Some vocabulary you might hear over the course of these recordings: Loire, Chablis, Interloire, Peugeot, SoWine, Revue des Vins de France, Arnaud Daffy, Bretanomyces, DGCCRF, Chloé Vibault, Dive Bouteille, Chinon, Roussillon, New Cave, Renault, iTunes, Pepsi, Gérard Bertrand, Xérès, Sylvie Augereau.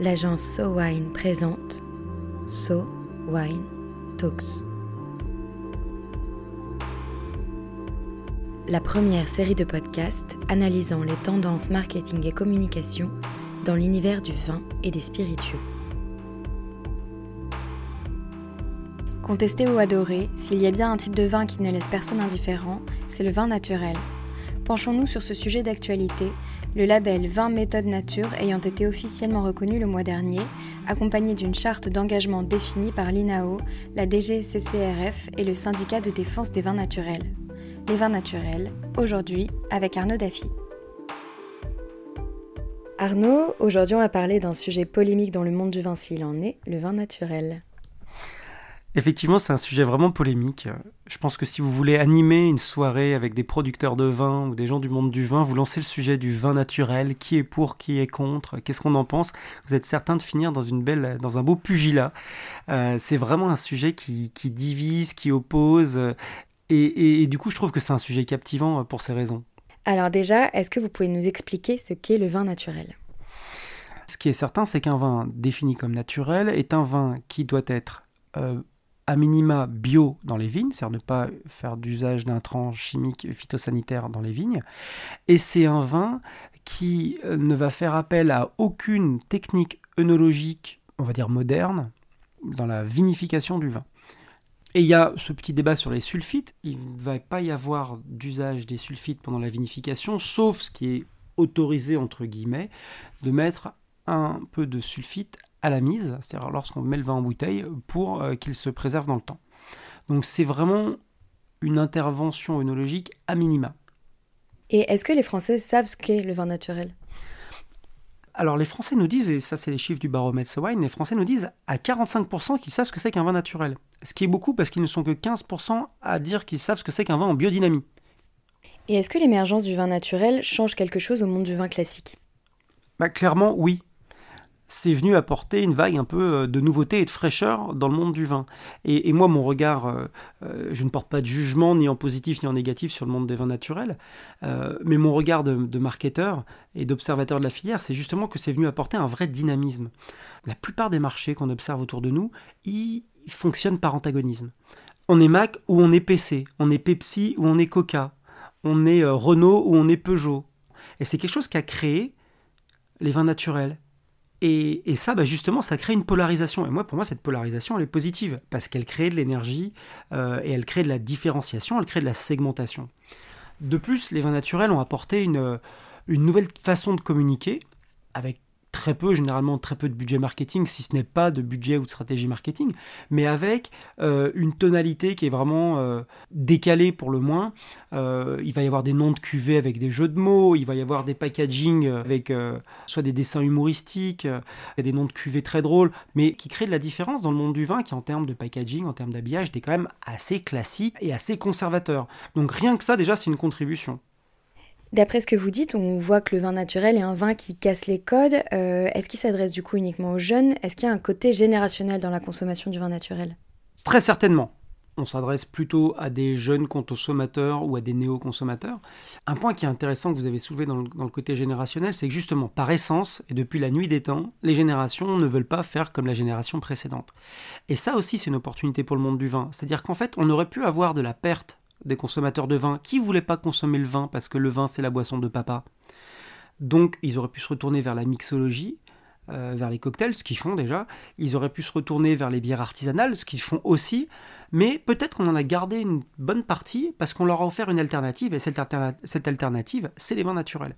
l'agence SoWine présente SoWine Talks. La première série de podcasts analysant les tendances marketing et communication dans l'univers du vin et des spiritueux. Contesté ou adoré, s'il y a bien un type de vin qui ne laisse personne indifférent, c'est le vin naturel. Penchons-nous sur ce sujet d'actualité, le label Vin Méthode Nature ayant été officiellement reconnu le mois dernier, accompagné d'une charte d'engagement définie par l'INAO, la DGCCRF et le syndicat de défense des vins naturels. Les vins naturels, aujourd'hui, avec Arnaud Daffy. Arnaud, aujourd'hui on va parler d'un sujet polémique dans le monde du vin s'il en est, le vin naturel. Effectivement, c'est un sujet vraiment polémique. Je pense que si vous voulez animer une soirée avec des producteurs de vin ou des gens du monde du vin, vous lancez le sujet du vin naturel, qui est pour, qui est contre, qu'est-ce qu'on en pense, vous êtes certain de finir dans un beau pugilat. C'est vraiment un sujet qui divise, qui oppose, et du coup je trouve que c'est un sujet captivant pour ces raisons. Alors déjà, est-ce que vous pouvez nous expliquer ce qu'est le vin naturel ? Ce qui est certain, c'est qu'un vin défini comme naturel est un vin qui doit être à minima bio dans les vignes, c'est-à-dire ne pas faire d'usage d'intrants chimiques phytosanitaires dans les vignes. Et c'est un vin qui ne va faire appel à aucune technique œnologique, on va dire moderne, dans la vinification du vin. Et il y a ce petit débat sur les sulfites. Il ne va pas y avoir d'usage des sulfites pendant la vinification, sauf ce qui est autorisé, entre guillemets, de mettre un peu de sulfite à la mise, c'est-à-dire lorsqu'on met le vin en bouteille, pour qu'il se préserve dans le temps. Donc c'est vraiment une intervention œnologique à minima. Et est-ce que les Français savent ce qu'est le vin naturel ? Alors les Français nous disent, et ça c'est les chiffres du baromètre SoWine, les Français nous disent à 45% qu'ils savent ce que c'est qu'un vin naturel. Ce qui est beaucoup parce qu'ils ne sont que 15% à dire qu'ils savent ce que c'est qu'un vin en biodynamie. Et est-ce que l'émergence du vin naturel change quelque chose au monde du vin classique ? Clairement oui. C'est venu apporter une vague un peu de nouveauté et de fraîcheur dans le monde du vin. Et moi, mon regard, je ne porte pas de jugement ni en positif ni en négatif sur le monde des vins naturels, mais mon regard de marketeur et d'observateur de la filière, c'est justement que c'est venu apporter un vrai dynamisme. La plupart des marchés qu'on observe autour de nous, ils fonctionnent par antagonisme. On est Mac ou on est PC, on est Pepsi ou on est Coca, on est Renault ou on est Peugeot. Et c'est quelque chose qui a créé les vins naturels. Et ça, justement, ça crée une polarisation. Et moi, pour moi, cette polarisation, elle est positive, parce qu'elle crée de l'énergie, et elle crée de la différenciation, elle crée de la segmentation. De plus, les vins naturels ont apporté une nouvelle façon de communiquer, avec généralement très peu de budget marketing, si ce n'est pas de budget ou de stratégie marketing, mais avec une tonalité qui est vraiment décalée pour le moins. Il va y avoir des noms de cuvées avec des jeux de mots, il va y avoir des packaging avec soit des dessins humoristiques, des noms de cuvées très drôles, mais qui créent de la différence dans le monde du vin, qui en termes de packaging, en termes d'habillage, est quand même assez classique et assez conservateur. Donc rien que ça, déjà, c'est une contribution. D'après ce que vous dites, on voit que le vin naturel est un vin qui casse les codes. Est-ce qu'il s'adresse du coup uniquement aux jeunes ? Est-ce qu'il y a un côté générationnel dans la consommation du vin naturel ? Très certainement. On s'adresse plutôt à des jeunes consommateurs ou à des néo-consommateurs. Un point qui est intéressant que vous avez soulevé dans le côté générationnel, c'est que justement, par essence, et depuis la nuit des temps, les générations ne veulent pas faire comme la génération précédente. Et ça aussi, c'est une opportunité pour le monde du vin. C'est-à-dire qu'en fait, on aurait pu avoir de la perte des consommateurs de vin qui ne voulaient pas consommer le vin parce que le vin c'est la boisson de papa. Donc ils auraient pu se retourner vers la mixologie, vers les cocktails, ce qu'ils font déjà. Ils auraient pu se retourner vers les bières artisanales, ce qu'ils font aussi. Mais peut-être qu'on en a gardé une bonne partie parce qu'on leur a offert une alternative et cette alternative c'est les vins naturels.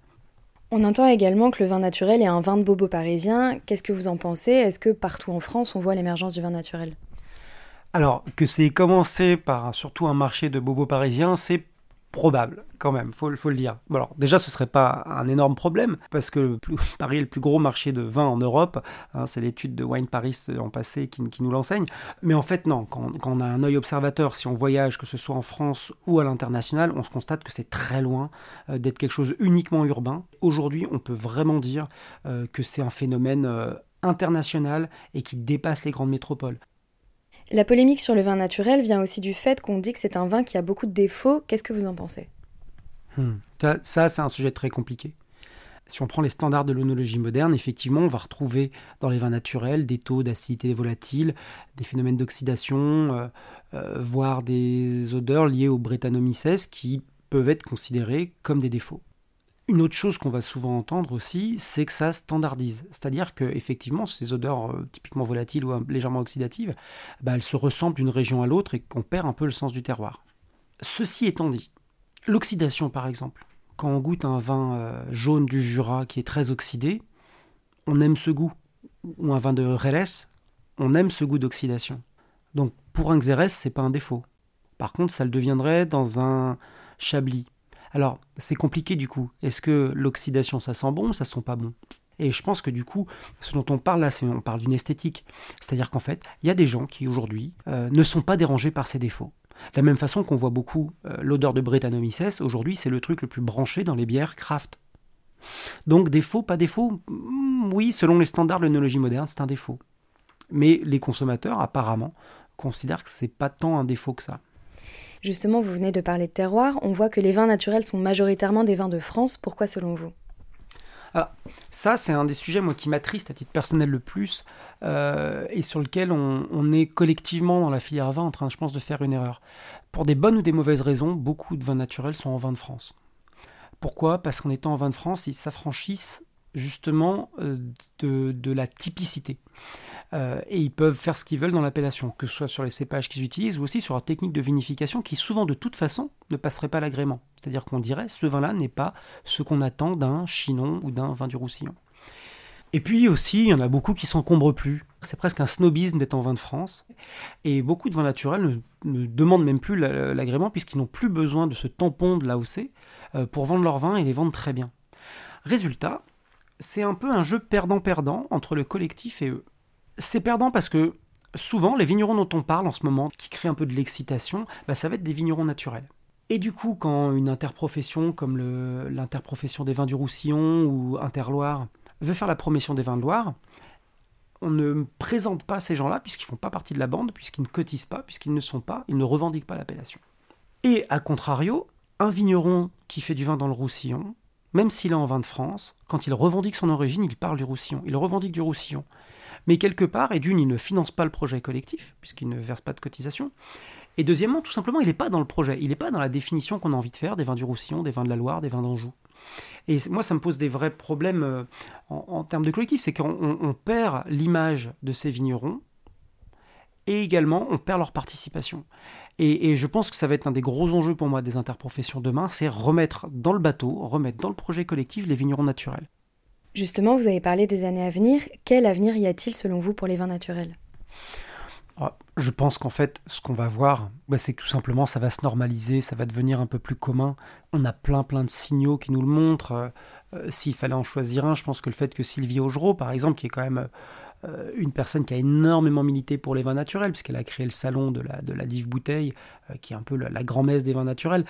On entend également que le vin naturel est un vin de bobo parisien. Qu'est-ce que vous en pensez ? Est-ce que partout en France on voit l'émergence du vin naturel ? Alors, que c'est commencé par surtout un marché de bobos parisiens, c'est probable quand même, faut le dire. Bon, alors, déjà, ce ne serait pas un énorme problème, parce que Paris est le plus gros marché de vin en Europe, c'est l'étude de Wine Paris en passé qui nous l'enseigne, mais en fait non, quand on a un œil observateur, si on voyage, que ce soit en France ou à l'international, on se constate que c'est très loin d'être quelque chose uniquement urbain. Aujourd'hui, on peut vraiment dire que c'est un phénomène international et qui dépasse les grandes métropoles. La polémique sur le vin naturel vient aussi du fait qu'on dit que c'est un vin qui a beaucoup de défauts. Qu'est-ce que vous en pensez ? Ça, c'est un sujet très compliqué. si on prend les standards de l'onologie moderne, effectivement, on va retrouver dans les vins naturels des taux d'acidité volatile, des phénomènes d'oxydation, voire des odeurs liées aux Bretanomyces qui peuvent être considérés comme des défauts. Une autre chose qu'on va souvent entendre aussi, c'est que ça standardise. C'est-à-dire qu'effectivement, ces odeurs typiquement volatiles ou légèrement oxydatives, elles se ressemblent d'une région à l'autre et qu'on perd un peu le sens du terroir. Ceci étant dit, l'oxydation par exemple, quand on goûte un vin jaune du Jura qui est très oxydé, on aime ce goût. Ou un vin de Xérès, on aime ce goût d'oxydation. Donc pour un Xérès, c'est pas un défaut. Par contre, ça le deviendrait dans un Chablis. Alors, c'est compliqué du coup. Est-ce que l'oxydation, ça sent bon ou ça sent pas bon ? Et je pense que du coup, ce dont on parle là, on parle d'une esthétique. C'est-à-dire qu'en fait, il y a des gens qui aujourd'hui ne sont pas dérangés par ces défauts. De la même façon qu'on voit beaucoup l'odeur de Bretanomyces, aujourd'hui, c'est le truc le plus branché dans les bières craft. Donc défaut, pas défaut, oui, selon les standards de l'œnologie moderne, c'est un défaut. Mais les consommateurs, apparemment, considèrent que c'est pas tant un défaut que ça. Justement, vous venez de parler de terroir, on voit que les vins naturels sont majoritairement des vins de France, pourquoi selon vous ? Alors, ça, c'est un des sujets moi, qui m'attriste à titre personnel le plus et sur lequel on est collectivement dans la filière vin en train, je pense, de faire une erreur. Pour des bonnes ou des mauvaises raisons, beaucoup de vins naturels sont en vin de France. Pourquoi ? Parce qu'en étant en vin de France, ils s'affranchissent justement de la typicité. Et ils peuvent faire ce qu'ils veulent dans l'appellation, que ce soit sur les cépages qu'ils utilisent ou aussi sur leur technique de vinification qui souvent de toute façon ne passerait pas l'agrément. C'est-à-dire qu'on dirait ce vin-là n'est pas ce qu'on attend d'un Chinon ou d'un vin du Roussillon. Et puis aussi, il y en a beaucoup qui s'encombrent plus. C'est presque un snobisme d'être en vin de France. Et beaucoup de vins naturels ne demandent même plus l'agrément puisqu'ils n'ont plus besoin de ce tampon de l'AOC pour vendre leurs vins et les vendent très bien. Résultat, c'est un peu un jeu perdant-perdant entre le collectif et eux. C'est perdant parce que souvent, les vignerons dont on parle en ce moment, qui créent un peu de l'excitation, ça va être des vignerons naturels. Et du coup, quand une interprofession comme l'interprofession des vins du Roussillon ou Interloire veut faire la promotion des vins de Loire, on ne présente pas ces gens-là puisqu'ils ne font pas partie de la bande, puisqu'ils ne cotisent pas, ils ne revendiquent pas l'appellation. Et à contrario, un vigneron qui fait du vin dans le Roussillon, même s'il est en vin de France, quand il revendique son origine, il parle du Roussillon, il revendique du Roussillon. Mais quelque part, et d'une, il ne finance pas le projet collectif, puisqu'il ne verse pas de cotisation. Et deuxièmement, tout simplement, il n'est pas dans le projet, il n'est pas dans la définition qu'on a envie de faire des vins du Roussillon, des vins de la Loire, des vins d'Anjou. Et moi, ça me pose des vrais problèmes en termes de collectif, c'est qu'on perd l'image de ces vignerons, et également, on perd leur participation. Et je pense que ça va être un des gros enjeux pour moi des interprofessions demain, c'est remettre dans le bateau, remettre dans le projet collectif les vignerons naturels. Justement, vous avez parlé des années à venir. Quel avenir y a-t-il selon vous pour les vins naturels ? Je pense qu'en fait, ce qu'on va voir, c'est que tout simplement, ça va se normaliser, ça va devenir un peu plus commun. On a plein de signaux qui nous le montrent. S'il fallait en choisir un, je pense que le fait que Sylvie Augereau, par exemple, qui est quand même une personne qui a énormément milité pour les vins naturels, puisqu'elle a créé le salon de la Dive Bouteille, qui est un peu la grand-messe des vins naturels.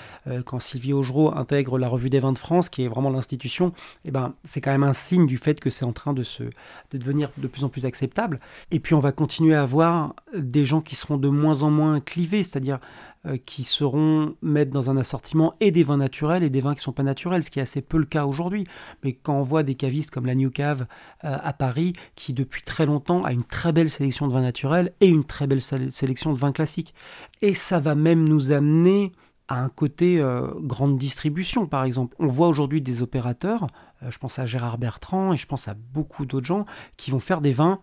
Quand Sylvie Augereau intègre la Revue des Vins de France, qui est vraiment l'institution, c'est quand même un signe du fait que c'est en train de devenir de plus en plus acceptable. Et puis on va continuer à avoir des gens qui seront de moins en moins clivés, c'est-à-dire qui seront mettre dans un assortiment et des vins naturels et des vins qui ne sont pas naturels, ce qui est assez peu le cas aujourd'hui. Mais quand on voit des cavistes comme la New Cave à Paris, qui depuis très longtemps a une très belle sélection de vins naturels et une très belle sélection de vins classiques. Et ça va même nous amener à un côté grande distribution, par exemple. On voit aujourd'hui des opérateurs, je pense à Gérard Bertrand et je pense à beaucoup d'autres gens, qui vont faire des vins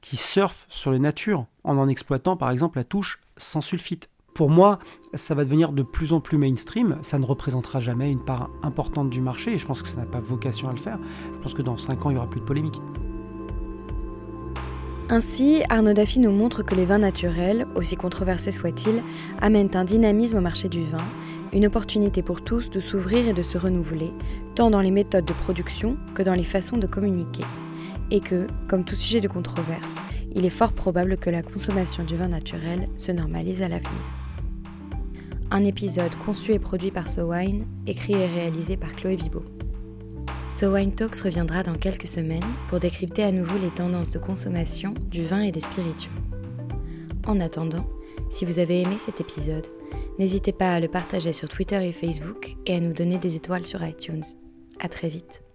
qui surfent sur les natures, en exploitant par exemple la touche sans sulfite. Pour moi, ça va devenir de plus en plus mainstream, ça ne représentera jamais une part importante du marché, et je pense que ça n'a pas vocation à le faire. Je pense que dans 5 ans, il n'y aura plus de polémique. Ainsi, Arnaud Daffy nous montre que les vins naturels, aussi controversés soient-ils, amènent un dynamisme au marché du vin, une opportunité pour tous de s'ouvrir et de se renouveler, tant dans les méthodes de production que dans les façons de communiquer. Et que, comme tout sujet de controverse, il est fort probable que la consommation du vin naturel se normalise à l'avenir. Un épisode conçu et produit par SoWine, écrit et réalisé par Chloé Vibault. SoWine Talks reviendra dans quelques semaines pour décrypter à nouveau les tendances de consommation du vin et des spiritueux. En attendant, si vous avez aimé cet épisode, n'hésitez pas à le partager sur Twitter et Facebook et à nous donner des étoiles sur iTunes. À très vite.